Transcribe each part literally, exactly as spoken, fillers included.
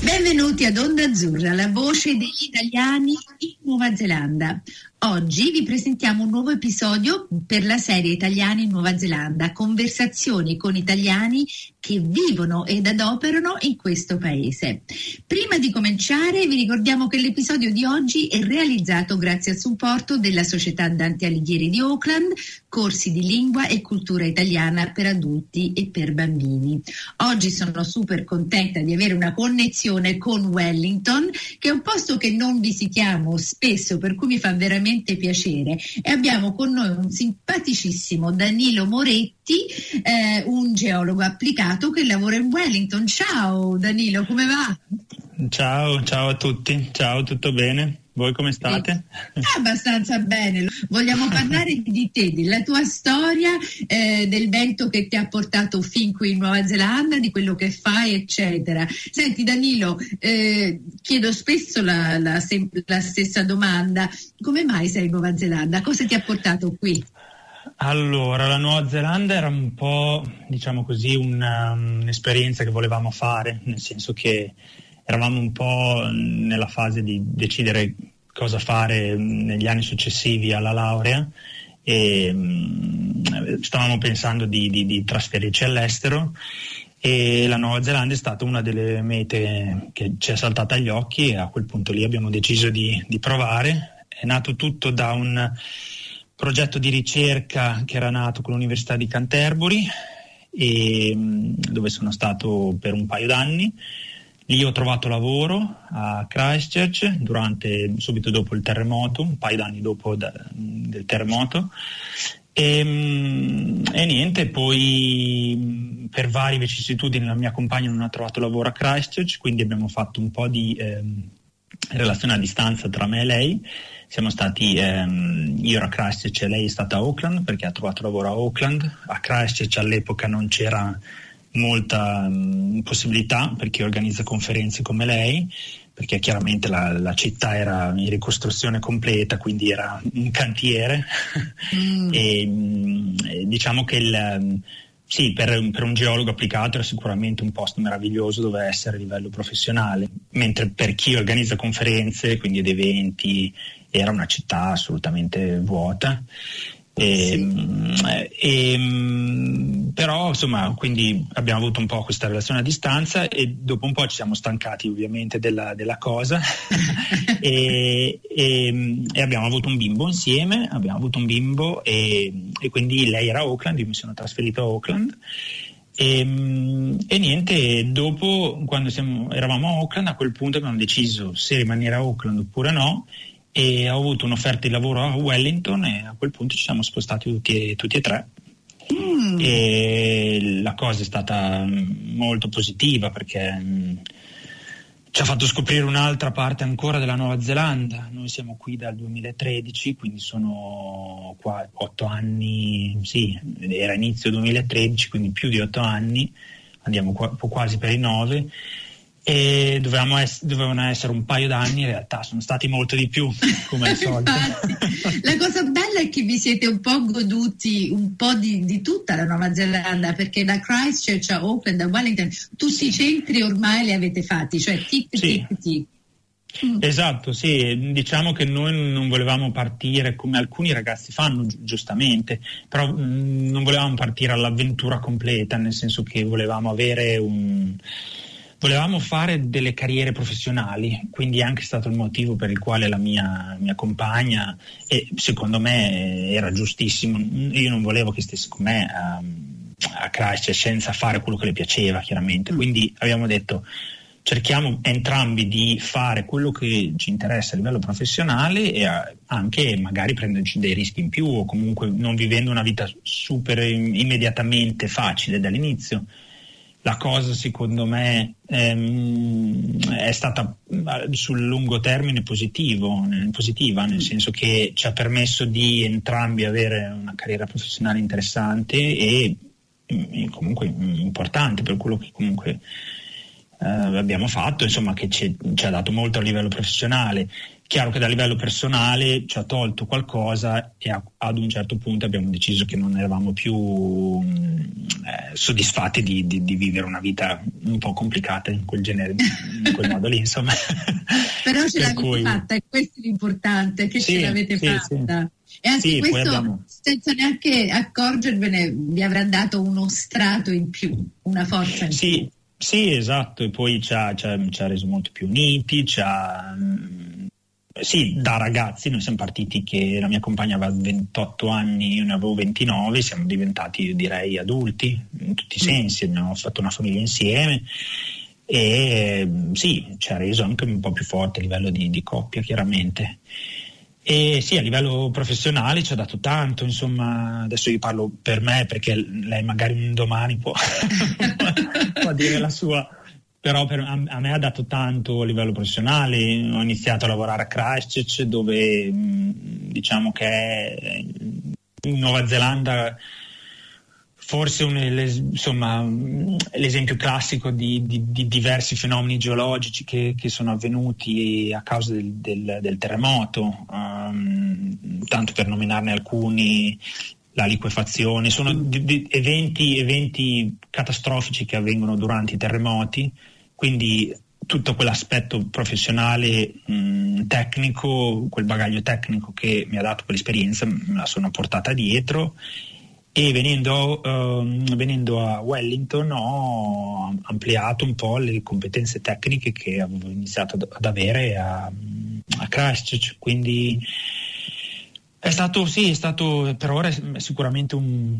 Benvenuti ad Onda Azzurra, la voce degli italiani in Nuova Zelanda. Oggi vi presentiamo un nuovo episodio per la serie Italiani in Nuova Zelanda, conversazioni con italiani che vivono ed adoperano in questo paese. Prima di cominciare vi ricordiamo che l'episodio di oggi è realizzato grazie al supporto della società Dante Alighieri di Auckland, corsi di lingua e cultura italiana per adulti e per bambini. Oggi sono super contenta di avere una connessione con Wellington, che è un posto che non visitiamo spesso, per cui mi fa veramente piacere, e abbiamo con noi un simpaticissimo Danilo Moretti, eh, un geologo applicato che lavora in Wellington. Ciao Danilo, come va? Ciao, ciao a tutti, ciao, tutto bene? Voi come state? Eh, abbastanza bene. Vogliamo parlare di te, della tua storia, eh, del vento che ti ha portato fin qui in Nuova Zelanda, di quello che fai, eccetera. Senti Danilo, eh, chiedo spesso la, la, la stessa domanda: come mai sei in Nuova Zelanda? Cosa ti ha portato qui? Allora, la Nuova Zelanda era un po', diciamo così, una, un'esperienza che volevamo fare, nel senso che eravamo un po' nella fase di decidere cosa fare negli anni successivi alla laurea e stavamo pensando di, di, di trasferirci all'estero, e la Nuova Zelanda è stata una delle mete che ci è saltata agli occhi, e a quel punto lì abbiamo deciso di, di provare. È nato tutto da un progetto di ricerca che era nato con l'Università di Canterbury, e dove sono stato per un paio d'anni. Lì ho trovato lavoro a Christchurch durante, subito dopo il terremoto, un paio d'anni dopo da, del terremoto, e, e niente, poi per varie vicissitudini la mia compagna non ha trovato lavoro a Christchurch, quindi abbiamo fatto un po' di eh, relazione a distanza tra me e lei. Siamo stati, ehm, io ero a Christchurch e lei è stata a Auckland, perché ha trovato lavoro a Auckland. A Christchurch all'epoca non c'era molta um, possibilità, perché organizza conferenze come lei, perché chiaramente la, la città era in ricostruzione completa, quindi era un cantiere. mm. E um, diciamo che il, um, sì, per, per un geologo applicato era sicuramente un posto meraviglioso dove essere a livello professionale, mentre per chi organizza conferenze, quindi ed eventi, era una città assolutamente vuota. E, sì. e, però insomma, quindi abbiamo avuto un po' questa relazione a distanza, e dopo un po' ci siamo stancati ovviamente della, della cosa e, e, e abbiamo avuto un bimbo insieme, abbiamo avuto un bimbo e, e quindi lei era a Auckland, io mi sono trasferito a Auckland, e, e niente, dopo, quando siamo, eravamo a Auckland, a quel punto abbiamo deciso se rimanere a Auckland oppure no, e ho avuto un'offerta di lavoro a Wellington, e a quel punto ci siamo spostati tutti e, tutti e tre. mm. E la cosa è stata molto positiva, perché ci ha fatto scoprire un'altra parte ancora della Nuova Zelanda. Noi siamo qui dal duemilatredici, quindi sono qua otto anni, sì, era inizio duemilatredici, quindi più di otto anni, andiamo qua, quasi per i nove. E dovevamo es- dovevano essere un paio d'anni, in realtà sono stati molto di più, come al solito. La cosa bella è che vi siete un po' goduti un po' di, di tutta la Nuova Zelanda, perché da Christchurch a Auckland, a Wellington, tutti i centri ormai li avete fatti, cioè tic tic sì. tic. Mm. Esatto, sì, diciamo che noi non volevamo partire come alcuni ragazzi fanno, gi- giustamente, però mh, non volevamo partire all'avventura completa, nel senso che volevamo avere un... Volevamo fare delle carriere professionali, quindi è anche stato il motivo per il quale la mia, mia compagna, e secondo me era giustissimo, io non volevo che stesse con me a, a Christchurch senza fare quello che le piaceva, chiaramente. Quindi abbiamo detto, cerchiamo entrambi di fare quello che ci interessa a livello professionale e anche magari prenderci dei rischi in più, o comunque non vivendo una vita super immediatamente facile dall'inizio. La cosa secondo me ehm, è stata sul lungo termine positivo, positiva, nel senso che ci ha permesso di entrambi avere una carriera professionale interessante e comunque importante per quello che comunque eh, abbiamo fatto, insomma, che ci, ci ha dato molto a livello professionale. Chiaro che da livello personale ci ha tolto qualcosa e a, ad un certo punto abbiamo deciso che non eravamo più eh, soddisfatti di, di, di vivere una vita un po' complicata in quel genere, in quel modo lì, insomma. Però ce per l'avete cui... fatta, e questo è l'importante, che sì, ce l'avete sì, fatta. Sì. E anche sì, questo, abbiamo... senza neanche accorgervene, vi avrà dato uno strato in più, una forza in sì, più. Sì, esatto, e poi ci ha, ci ha, ci ha reso molto più uniti, ci ha... Sì, da ragazzi, noi siamo partiti che la mia compagna aveva ventotto anni, io ne avevo ventinove, siamo diventati, io direi, adulti in tutti i sensi, abbiamo fatto una famiglia insieme e sì, ci ha reso anche un po' più forte a livello di, di coppia, chiaramente. E sì, a livello professionale ci ha dato tanto, insomma, adesso io parlo per me perché lei magari un domani può, può dire la sua... Però per, a, a me ha dato tanto a livello professionale. Ho iniziato a lavorare a Christchurch, dove diciamo che è in Nuova Zelanda forse un, insomma, l'esempio classico di, di, di diversi fenomeni geologici che, che sono avvenuti a causa del, del, del terremoto, um, tanto per nominarne alcuni. La liquefazione, sono di, di eventi, eventi catastrofici che avvengono durante i terremoti, quindi tutto quell'aspetto professionale, mh, tecnico, quel bagaglio tecnico che mi ha dato quell'esperienza me la sono portata dietro, e venendo, uh, venendo a Wellington ho ampliato un po' le competenze tecniche che avevo iniziato ad avere a, a Christchurch, quindi... È stato, sì, è stato per ora sicuramente un,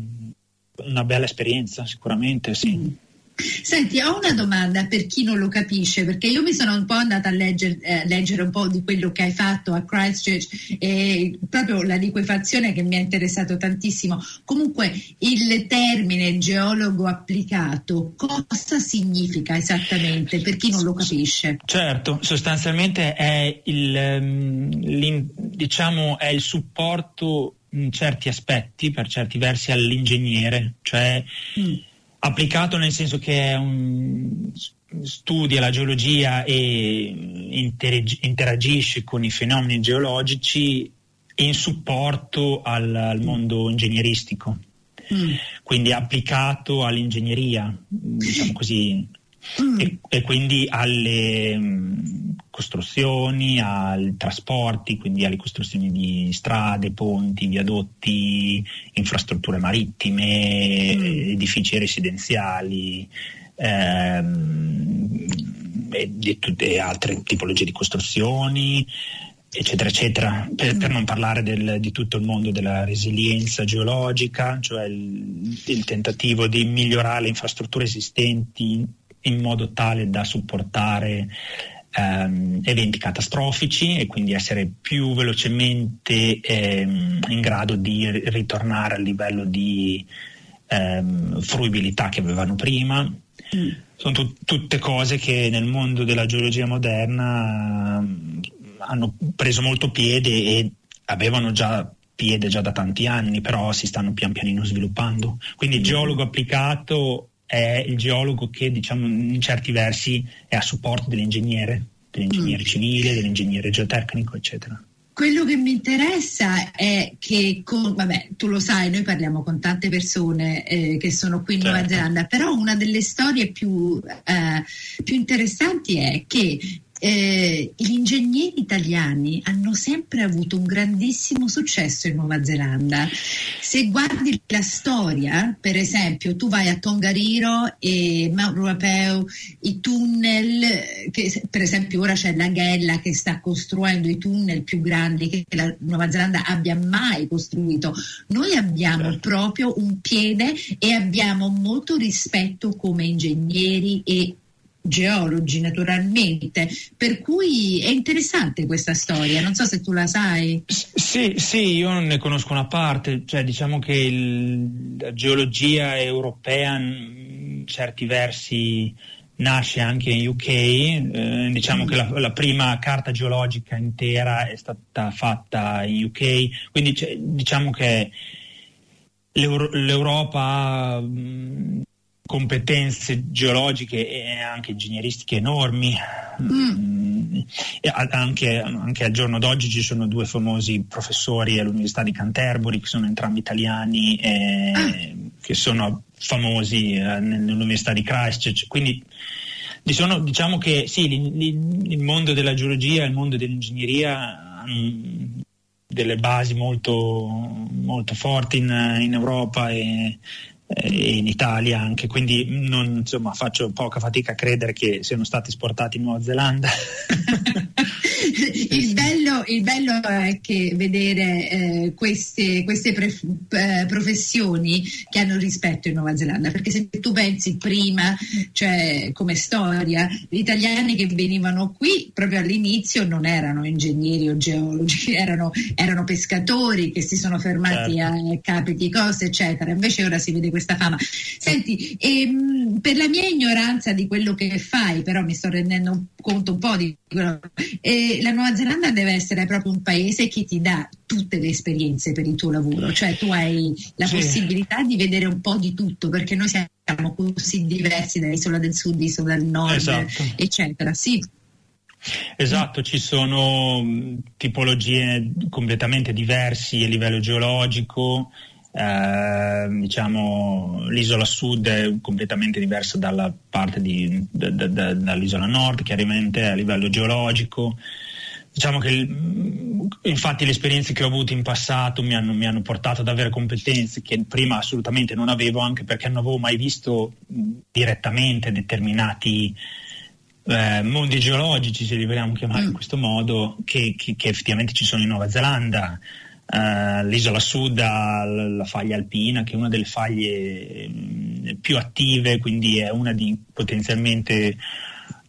una bella esperienza, sicuramente, sì. Senti, ho una domanda per chi non lo capisce, perché io mi sono un po' andata a legger, eh, leggere un po' di quello che hai fatto a Christchurch, e proprio la liquefazione che mi ha interessato tantissimo. Comunque, il termine geologo applicato cosa significa esattamente per chi non lo capisce? Certo, sostanzialmente è il, diciamo, è il supporto in certi aspetti, per certi versi, all'ingegnere, cioè... Mm. Applicato nel senso che è un, studia la geologia e interagisce con i fenomeni geologici in supporto al, al mondo ingegneristico, mm. quindi applicato all'ingegneria, diciamo così, mm. e, e quindi alle mh, costruzioni, ai trasporti, quindi alle costruzioni di strade, ponti, viadotti, infrastrutture marittime, mm. edifici residenziali ehm, e, e, e altre tipologie di costruzioni, eccetera eccetera, per, per non parlare del, di tutto il mondo della resilienza geologica, cioè il, il tentativo di migliorare le infrastrutture esistenti in modo tale da supportare Um, eventi catastrofici e quindi essere più velocemente um, in grado di ritornare al livello di um, fruibilità che avevano prima. Mm. Sono t- tutte cose che nel mondo della geologia moderna um, hanno preso molto piede e avevano già piede già da tanti anni, però si stanno pian pianino sviluppando. Quindi il geologo applicato è il geologo che, diciamo, in certi versi è a supporto dell'ingegnere, dell'ingegnere mm. civile, dell'ingegnere geotecnico, eccetera. Quello che mi interessa è che, con, vabbè, tu lo sai, noi parliamo con tante persone eh, che sono qui in certo. Nuova Zelanda, però una delle storie più, eh, più interessanti è che Eh, gli ingegneri italiani hanno sempre avuto un grandissimo successo in Nuova Zelanda. Se guardi la storia, per esempio, tu vai a Tongariro e Mount Ruapehu, i tunnel, che, per esempio ora c'è la Ghella che sta costruendo i tunnel più grandi che la Nuova Zelanda abbia mai costruito. Noi abbiamo certo. proprio un piede e abbiamo molto rispetto come ingegneri e geologi naturalmente, per cui è interessante questa storia, non so se tu la sai. Sì, sì, io ne conosco una parte, cioè diciamo che il, la geologia europea in certi versi nasce anche in U K, eh, diciamo che la, la prima carta geologica intera è stata fatta in U K, quindi cioè, diciamo che l'Euro, l'Europa mh, competenze geologiche e anche ingegneristiche enormi. Mm. E anche, anche al giorno d'oggi ci sono due famosi professori all'Università di Canterbury che sono entrambi italiani e ah. che sono famosi nell'Università di Christchurch, quindi sono, diciamo che sì, il mondo della geologia e il mondo dell'ingegneria hanno delle basi molto, molto forti in, in Europa e e in Italia anche, quindi non, insomma, faccio poca fatica a credere che siano stati esportati in Nuova Zelanda. il, bello, il bello è che vedere eh, queste, queste pre, eh, professioni che hanno rispetto in Nuova Zelanda, perché se tu pensi prima, cioè come storia, gli italiani che venivano qui proprio all'inizio non erano ingegneri o geologi, erano, erano pescatori che si sono fermati certo. a Cape Coast eccetera, invece ora si vede questa fama. Senti, ehm, per la mia ignoranza di quello che fai, però mi sto rendendo conto un po' di quello, eh, la Nuova Zelanda deve essere proprio un paese che ti dà tutte le esperienze per il tuo lavoro, cioè tu hai la sì. possibilità di vedere un po' di tutto, perché noi siamo così diversi dall'isola del sud, isola del nord, esatto. eccetera. Sì. Esatto, ci sono tipologie completamente diverse a livello geologico. Eh, diciamo l'isola sud è completamente diversa dalla parte di, da, da, dall'isola nord, chiaramente a livello geologico. Diciamo che infatti le esperienze che ho avuto in passato mi hanno, mi hanno portato ad avere competenze che prima assolutamente non avevo, anche perché non avevo mai visto direttamente determinati eh, mondi geologici, se li vogliamo chiamare in questo modo, che, che, che effettivamente ci sono in Nuova Zelanda. Uh, l'isola sud ha la faglia alpina, che è una delle faglie mh, più attive, quindi è una di potenzialmente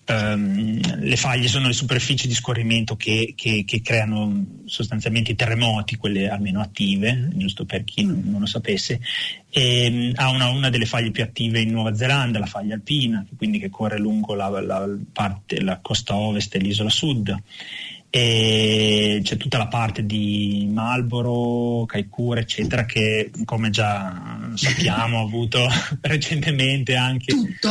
um, le faglie sono le superfici di scorrimento che, che, che creano sostanzialmente i terremoti, quelle almeno attive, giusto per chi non, non lo sapesse, e, mh, ha una, una delle faglie più attive in Nuova Zelanda, la faglia alpina, quindi che corre lungo la, la, parte, la costa ovest dell'isola sud. E c'è tutta la parte di Marlborough, Kaikoura eccetera, che come già sappiamo ha avuto recentemente anche tutto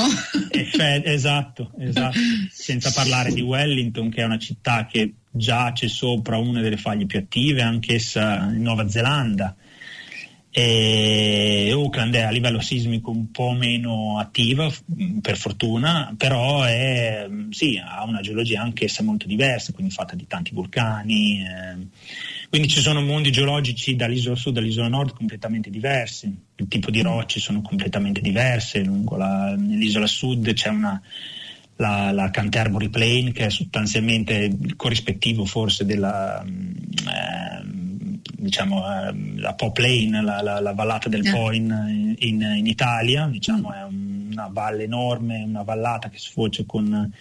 effe- esatto, esatto, senza parlare di Wellington, che è una città che giace sopra una delle faglie più attive anch'essa in Nuova Zelanda. E Auckland è a livello sismico un po' meno attiva, per fortuna, però è, sì, ha una geologia anch'essa molto diversa, quindi fatta di tanti vulcani, eh. Quindi ci sono mondi geologici dall'isola sud all'isola nord completamente diversi, il tipo di rocce sono completamente diverse. Lungo la, nell'isola sud c'è una La, la Canterbury Plain, che è sostanzialmente il corrispettivo forse della eh, diciamo eh, la Po Plain, la, la, la vallata del yeah. Po in, in, in Italia, diciamo mm. è una valle enorme, una vallata che sfocia con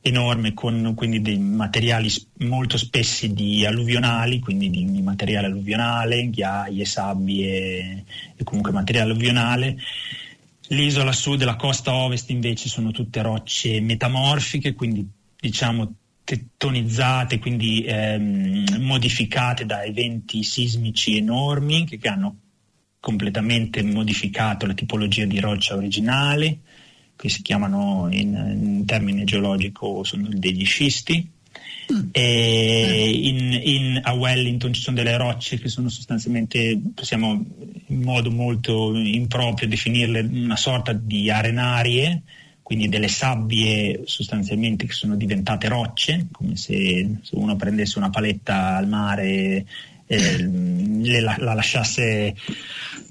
enorme con quindi dei materiali molto spessi di alluvionali, quindi di, di materiale alluvionale, ghiaie, sabbie e comunque materiale alluvionale. L'isola sud e la costa ovest invece sono tutte rocce metamorfiche, quindi diciamo tettonizzate, quindi ehm, modificate da eventi sismici enormi che, che hanno completamente modificato la tipologia di roccia originale, che si chiamano in, in termine geologico sono degli scisti. E in, in, a Wellington ci sono delle rocce che sono sostanzialmente, possiamo in modo molto improprio definirle una sorta di arenarie, quindi delle sabbie sostanzialmente che sono diventate rocce, come se, se uno prendesse una paletta al mare e eh, le, la, la lasciasse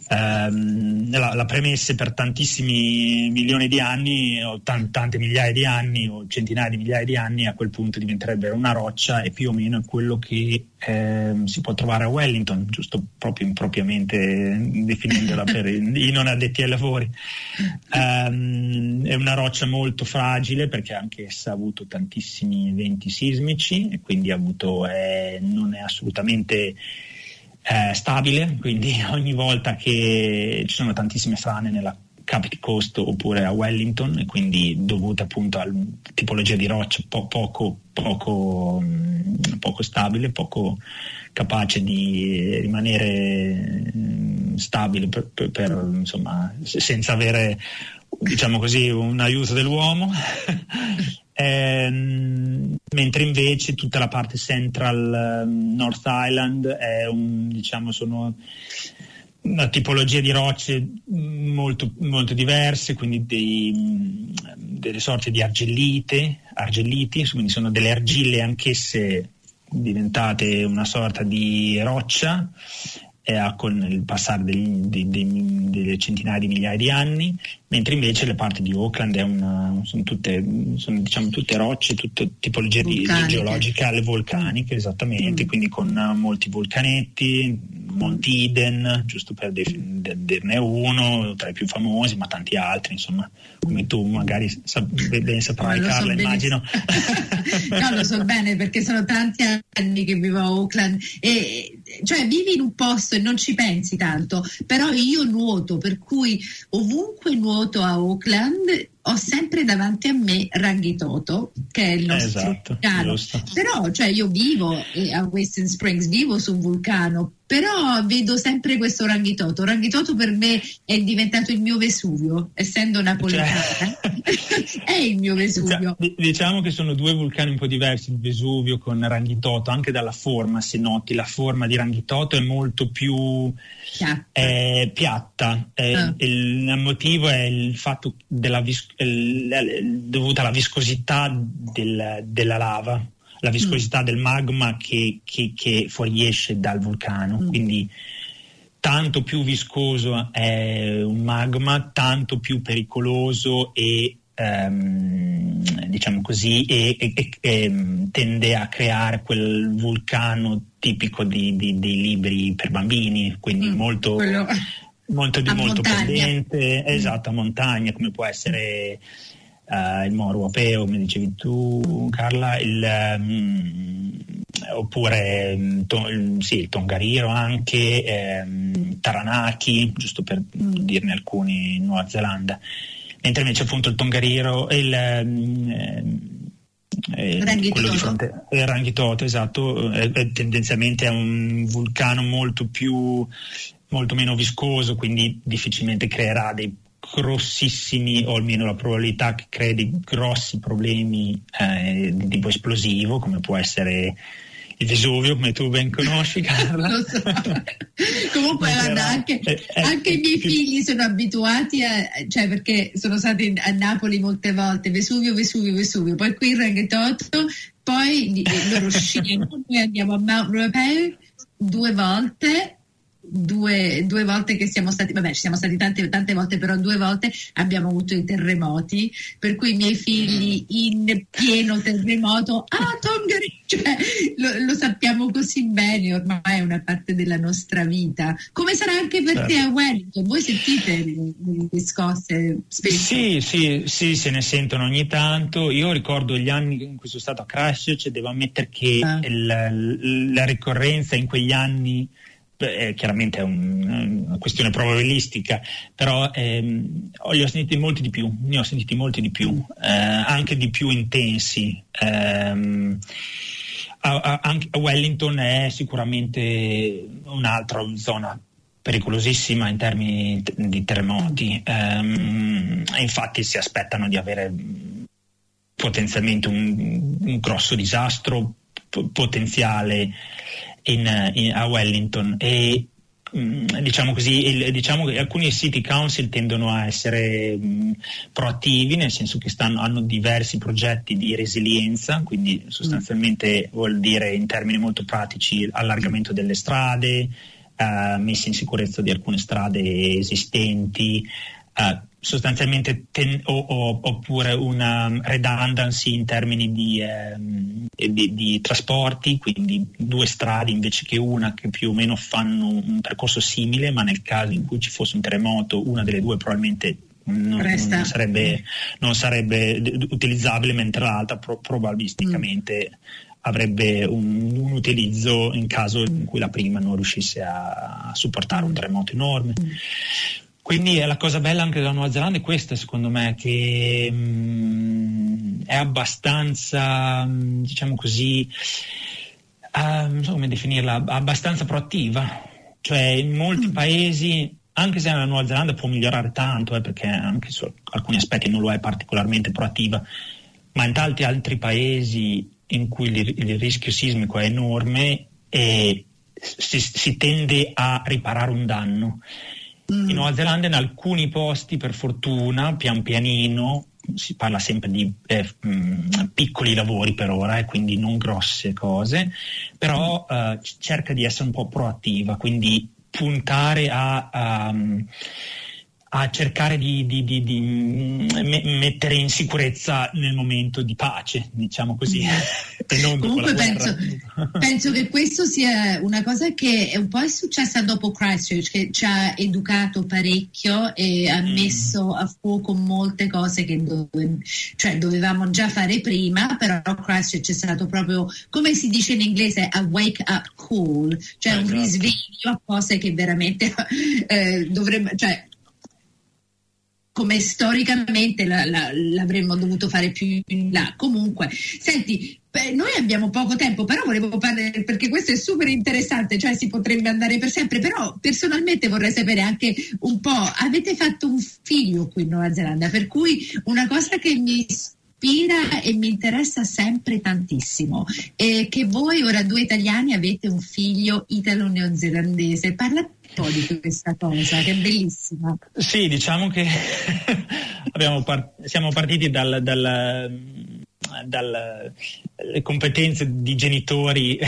ehm, la, la premesse per tantissimi milioni di anni o tan, tante migliaia di anni o centinaia di migliaia di anni, a quel punto diventerebbe una roccia, e più o meno è quello che ehm, si può trovare a Wellington, giusto, proprio impropriamente definendola per i non addetti ai lavori. Ehm, è una roccia molto fragile perché anche essa ha avuto tantissimi eventi sismici e quindi ha avuto, eh, non è assolutamente Eh, stabile, quindi ogni volta che ci sono tantissime frane nella Cape Coast oppure a Wellington, e quindi dovuta appunto alla tipologia di roccia po- poco, poco, poco stabile, poco capace di rimanere stabile per, per, per insomma, senza avere, diciamo così, un aiuto dell'uomo. Eh, mentre invece tutta la parte central um, North Island è un, diciamo, sono una tipologia di rocce molto, molto diverse, quindi dei, delle sorte di argillite, argilliti, quindi sono delle argille anch'esse diventate una sorta di roccia, eh, con il passare degli, dei, dei, delle centinaia di migliaia di anni, mentre invece le parti di Auckland è una, sono tutte, sono, diciamo, tutte rocce, tutte tipologie geologiche, le vulcaniche, esattamente, mm. quindi con molti vulcanetti, Mount Eden, giusto per dirne uno, tra i più famosi, ma tanti altri, insomma, come tu magari sap- ben saprai, no, Carla, so immagino. No, lo so bene perché sono tanti anni che vivo a Auckland, e cioè vivi in un posto e non ci pensi tanto, però io nuoto, per cui ovunque nuoto a Auckland ho sempre davanti a me Rangitoto, che è il nostro esatto, vulcano, giusto. Però cioè io vivo a Western Springs, vivo su un vulcano, però vedo sempre questo Rangitoto. Rangitoto per me è diventato il mio Vesuvio, essendo napoletana, cioè, è il mio Vesuvio. Diciamo che sono due vulcani un po' diversi, il Vesuvio con Rangitoto, anche dalla forma, se noti la forma di Rangitoto è molto più piatta, eh, piatta. Eh, ah. il, il motivo è il fatto della vis- dovuta alla viscosità del, della lava, la viscosità mm. del magma che, che, che fuoriesce dal vulcano, mm. quindi tanto più viscoso è un magma, tanto più pericoloso e ehm, diciamo così e, e, e, e tende a creare quel vulcano tipico di, di, dei libri per bambini, quindi mm. molto Quello... molto di a molto montagna. Pendente, mm. esatto, a montagna, come può essere uh, il Monte Ruapehu, come dicevi tu, Carla, il, um, oppure um, to, um, sì, il Tongariro anche, um, Taranaki, giusto per mm. dirne alcuni, in Nuova Zelanda, mentre invece appunto il Tongariro e il um, eh, Eh, quello di fronte, il Rangitoto, esatto, è, è tendenzialmente è un vulcano molto più molto meno viscoso, quindi difficilmente creerà dei grossissimi, o almeno la probabilità che crei dei grossi problemi eh, di tipo esplosivo, come può essere il Vesuvio, come tu ben conosci, Carla. Lo so. Comunque guarda, anche, eh, eh, anche eh, i miei figli sono abituati a, cioè perché sono stati a Napoli molte volte, Vesuvio, Vesuvio, Vesuvio, poi qui il Rangitoto, poi loro scendono, noi andiamo a Mount Ruapehu due volte Due, due volte che siamo stati, vabbè ci siamo stati tante, tante volte, però due volte abbiamo avuto i terremoti, per cui i miei figli in pieno terremoto, ah Tongariro, cioè, lo, lo sappiamo così bene, ormai è una parte della nostra vita, come sarà anche per certo. te a Wellington, voi sentite le, le scosse spesso? Sì, sì, sì, se ne sentono ogni tanto. Io ricordo gli anni in cui sono stato a Christchurch, devo ammettere che ah. la, la ricorrenza in quegli anni, Eh, chiaramente è un, una questione probabilistica, però ehm, li ho sentiti molti di più, ne ho sentiti molti di più, eh, anche di più intensi. Eh, a, a, anche Wellington è sicuramente un'altra zona pericolosissima in termini t- di terremoti, eh, infatti si aspettano di avere potenzialmente un, un grosso disastro p- potenziale In, in, a Wellington, e mh, diciamo così il, diciamo che alcuni city council tendono a essere mh, proattivi, nel senso che stanno, hanno diversi progetti di resilienza, quindi sostanzialmente mm. vuol dire in termini molto pratici allargamento delle strade, eh, messa in sicurezza di alcune strade esistenti, eh, sostanzialmente ten- o, o, oppure una redundancy in termini di, eh, di, di trasporti, quindi due strade invece che una, che più o meno fanno un percorso simile, ma nel caso in cui ci fosse un terremoto una delle due probabilmente non, non, sarebbe, non sarebbe utilizzabile, mentre l'altra pro- probabilisticamente mm. avrebbe un, un utilizzo in caso in cui la prima non riuscisse a supportare un terremoto enorme. Mm. Quindi è la cosa bella anche della Nuova Zelanda è questa, secondo me, che mh, è abbastanza, mh, diciamo così, uh, non so come definirla, abbastanza proattiva. Cioè in molti mm. paesi, anche se la Nuova Zelanda può migliorare tanto, eh, perché anche su alcuni aspetti non lo è particolarmente proattiva, ma in tanti altri paesi in cui il rischio sismico è enorme e si, si tende a riparare un danno. Mm. In Nuova Zelanda in alcuni posti, per fortuna, pian pianino, si parla sempre di eh, piccoli lavori per ora e eh, quindi non grosse cose, però mm. eh, cerca di essere un po' proattiva, quindi puntare a... a a cercare di, di, di, di mettere in sicurezza nel momento di pace, diciamo così. E non comunque penso, penso che questo sia una cosa che è un po' è successa dopo Christchurch, che ci ha educato parecchio e ha mm. messo a fuoco molte cose che dove, cioè dovevamo già fare prima, però Christchurch è stato proprio, come si dice in inglese, a wake up call, cioè ah, un esatto. risveglio a cose che veramente eh, dovremmo, cioè come storicamente la, la, l'avremmo dovuto fare più in là. Comunque, senti, beh, noi abbiamo poco tempo, però volevo parlare, perché questo è super interessante, cioè si potrebbe andare per sempre, però personalmente vorrei sapere anche un po', avete fatto un figlio qui in Nuova Zelanda, per cui una cosa che mi ispira e mi interessa sempre tantissimo è che voi ora due italiani avete un figlio italo-neozelandese, parla di questa cosa che è bellissima. Sì, diciamo che abbiamo part- siamo partiti dal, dal, dal, dalle competenze di genitori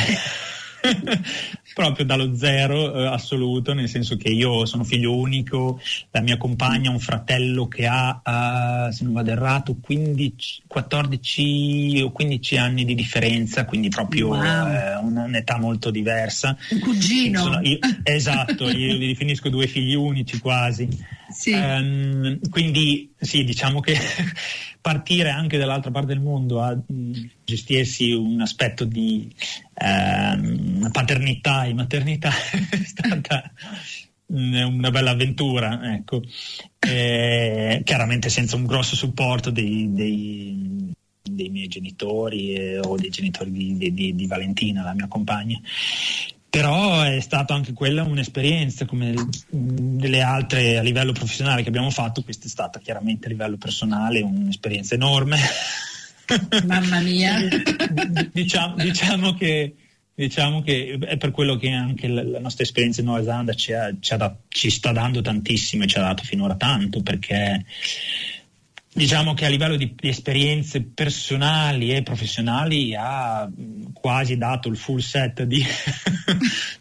proprio dallo zero eh, assoluto, nel senso che io sono figlio unico, la mia compagna ha un fratello che ha, eh, se non vado errato, quindici, quattordici o quindici anni di differenza, quindi proprio wow. eh, un'età molto diversa. Un cugino. Sono, io, esatto, io li definisco due figli unici quasi. Sì. Um, quindi sì, diciamo che partire anche dall'altra parte del mondo a mh, gestirsi un aspetto di ehm, paternità e maternità è stata mh, una bella avventura, ecco. Eh, chiaramente senza un grosso supporto dei, dei, dei miei genitori eh, o dei genitori di, di, di Valentina, la mia compagna. Però è stata anche quella un'esperienza come delle altre a livello professionale che abbiamo fatto, questa è stata chiaramente a livello personale un'esperienza enorme. Mamma mia! diciamo, diciamo, che, diciamo che è per quello che anche la nostra esperienza in Nuova Zelanda ci, ha, ci, ha da, ci sta dando tantissimo e ci ha dato finora tanto, perché diciamo che a livello di, di esperienze personali e professionali ha quasi dato il full set di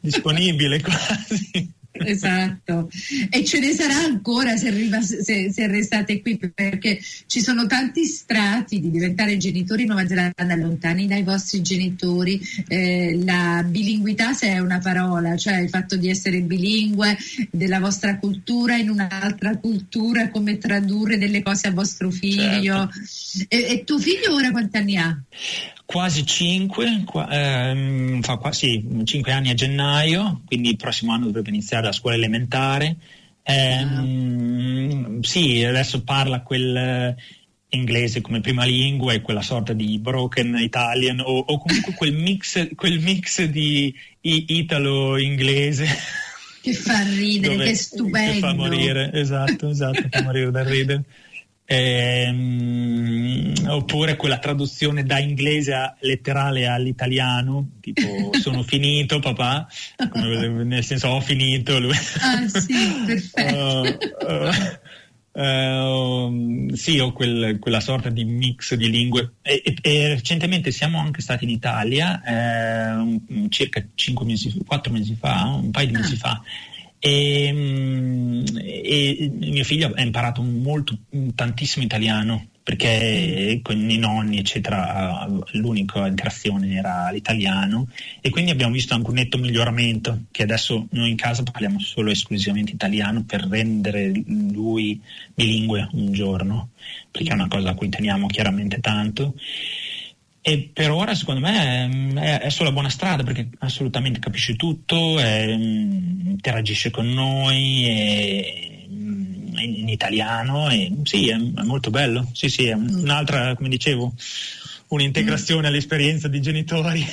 disponibile quasi. Esatto, e ce ne sarà ancora se, arriva, se, se restate qui, perché ci sono tanti strati di diventare genitori in Nuova Zelanda, lontani dai vostri genitori, eh, la bilinguità, se è una parola, cioè il fatto di essere bilingue, della vostra cultura in un'altra cultura, come tradurre delle cose a vostro figlio. Certo. e, e tuo figlio ora quanti anni ha? Quasi cinque, qua, ehm, fa quasi cinque anni a gennaio, quindi il prossimo anno dovrebbe iniziare la scuola elementare. Ehm, ah. Sì, adesso parla quel inglese come prima lingua e quella sorta di broken Italian o, o comunque quel mix, quel mix di italo-inglese. Che fa ridere, dove, che stupendo. Che fa morire, esatto, esatto, fa morire dal ridere. Eh, oppure quella traduzione da inglese a, letterale all'italiano, tipo sono finito papà, nel senso ho finito lui. Ah sì, perfetto. uh, uh, Uh, sì, ho quel, quella sorta di mix di lingue e, e, e recentemente siamo anche stati in Italia eh, circa cinque mesi, quattro mesi fa, un paio di ah. mesi fa e, e mio figlio ha imparato molto, tantissimo italiano, perché con i nonni eccetera l'unica interazione era l'italiano, e quindi abbiamo visto anche un netto miglioramento, che adesso noi in casa parliamo solo esclusivamente italiano per rendere lui bilingue un giorno, perché è una cosa a cui teniamo chiaramente tanto. E per ora secondo me è, è sulla buona strada, perché assolutamente capisce tutto, è, interagisce con noi e in italiano, e sì, è, è molto bello, sì sì, è un'altra, come dicevo, un'integrazione mm. all'esperienza di genitori.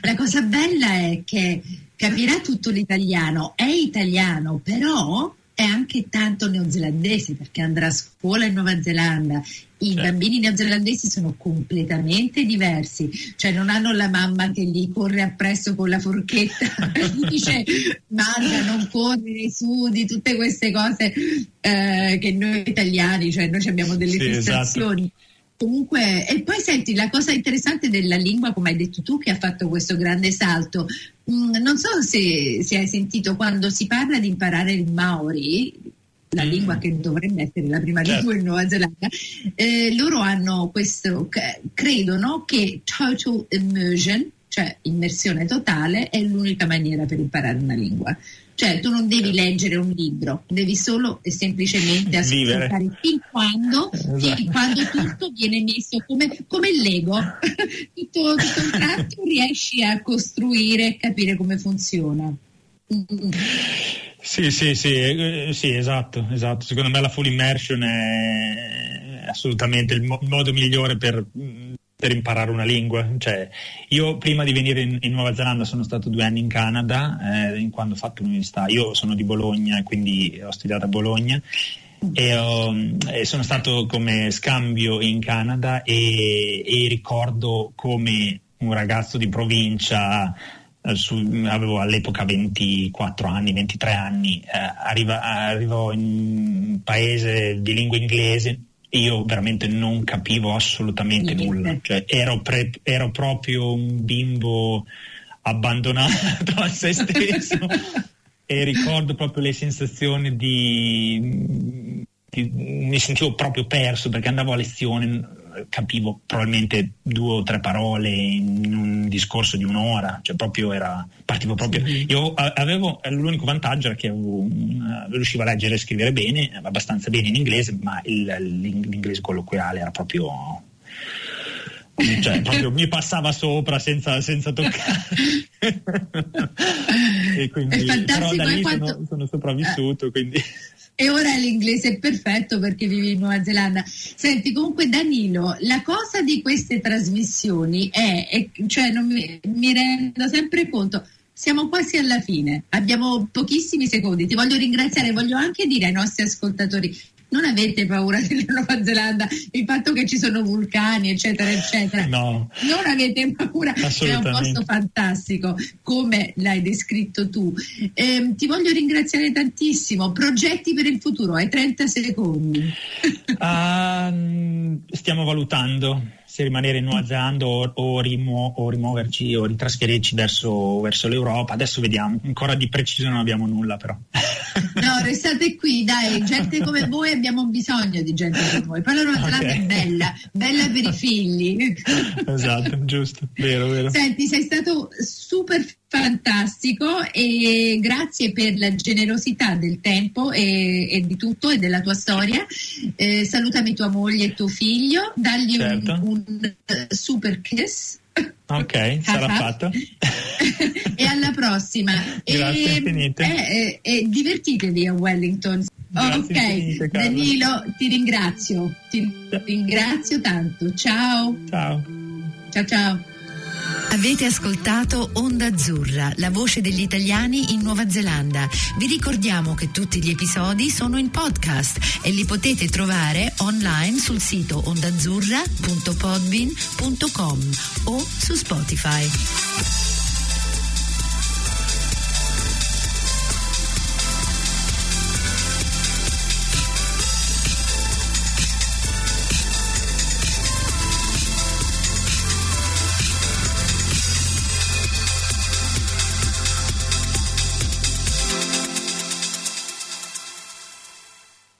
La cosa bella è che capirà tutto l'italiano, è italiano, però è anche tanto neozelandese, perché andrà a scuola in Nuova Zelanda. I certo. bambini neozelandesi sono completamente diversi, cioè non hanno la mamma che li corre appresso con la forchetta e gli dice mangia, non correre, sudi, tutte queste cose eh, che noi italiani, cioè noi abbiamo delle sì, frustrazioni. Esatto. Comunque, e poi senti, la cosa interessante della lingua, come hai detto tu, che ha fatto questo grande salto, mh, non so se, se hai sentito quando si parla di imparare il Maori, la lingua che dovrebbe essere la prima certo. lingua in Nuova Zelanda, eh, loro hanno questo, credono che total immersion, cioè immersione totale, è l'unica maniera per imparare una lingua. Cioè tu non devi leggere un libro, devi solo e semplicemente ascoltare vivere. fin quando, esatto. fin quando tutto viene messo come, come il Lego, tutto, tutto un tratto riesci a costruire e capire come funziona. Sì, sì, sì, sì, esatto, esatto. Secondo me la full immersion è assolutamente il, mo- il modo migliore per, per imparare una lingua. Cioè, io prima di venire in, in Nuova Zelanda sono stato due anni in Canada, eh, quando ho fatto l'università. Io sono di Bologna, quindi ho studiato a Bologna. E, ho, e sono stato come scambio in Canada e, e ricordo come un ragazzo di provincia. Su, avevo all'epoca ventiquattro anni, ventitré anni, eh, arriva, arrivò in un paese di lingua inglese e io veramente non capivo assolutamente Niente. nulla, cioè, ero, pre, ero proprio un bimbo abbandonato a se stesso e ricordo proprio le sensazioni di, di mi sentivo proprio perso, perché andavo a lezione, capivo probabilmente due o tre parole in un discorso di un'ora, cioè proprio era partivo proprio sì. Io avevo, l'unico vantaggio era che avevo, riuscivo a leggere e scrivere bene, abbastanza bene in inglese, ma il, l'inglese colloquiale era proprio, cioè proprio mi passava sopra senza, senza toccare. E quindi però da lì quanto... sono, sono sopravvissuto, quindi e ora l'inglese è perfetto perché vivi in Nuova Zelanda. Senti, comunque Danilo, la cosa di queste trasmissioni è, è cioè non mi, mi rendo sempre conto, siamo quasi alla fine, abbiamo pochissimi secondi, ti voglio ringraziare, voglio anche dire ai nostri ascoltatori, non avete paura della Nuova Zelanda, il fatto che ci sono vulcani eccetera eccetera, no, non avete paura, è un posto fantastico come l'hai descritto tu. Eh, ti voglio ringraziare tantissimo, progetti per il futuro, hai trenta secondi. Uh, stiamo valutando se rimanere in Nuova Zelanda o, o, rimu- o rimuoverci o ritrasferirci verso, verso l'Europa, adesso vediamo, ancora di preciso non abbiamo nulla però. No, restate qui, dai, gente come voi, abbiamo bisogno di gente come voi, poi la Nuova Zelanda okay. è bella, bella per i figli. Esatto, giusto, vero, vero. Senti, sei stato super fantastico e grazie per la generosità del tempo e, e di tutto e della tua storia. Eh, salutami tua moglie e tuo figlio, dagli certo. un, un super kiss. Ok, sarà fatto. E alla prossima. Grazie e, infinite. E, e, e divertitevi a Wellington. Grazie ok, infinite, Danilo, ti ringrazio. Ti ringrazio tanto. Ciao. Ciao. Ciao ciao. Avete ascoltato Onda Azzurra, la voce degli italiani in Nuova Zelanda. Vi ricordiamo che tutti gli episodi sono in podcast e li potete trovare online sul sito ondazzurra punto podbean punto com o su Spotify.